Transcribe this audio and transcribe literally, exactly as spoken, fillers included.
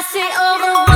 I say over.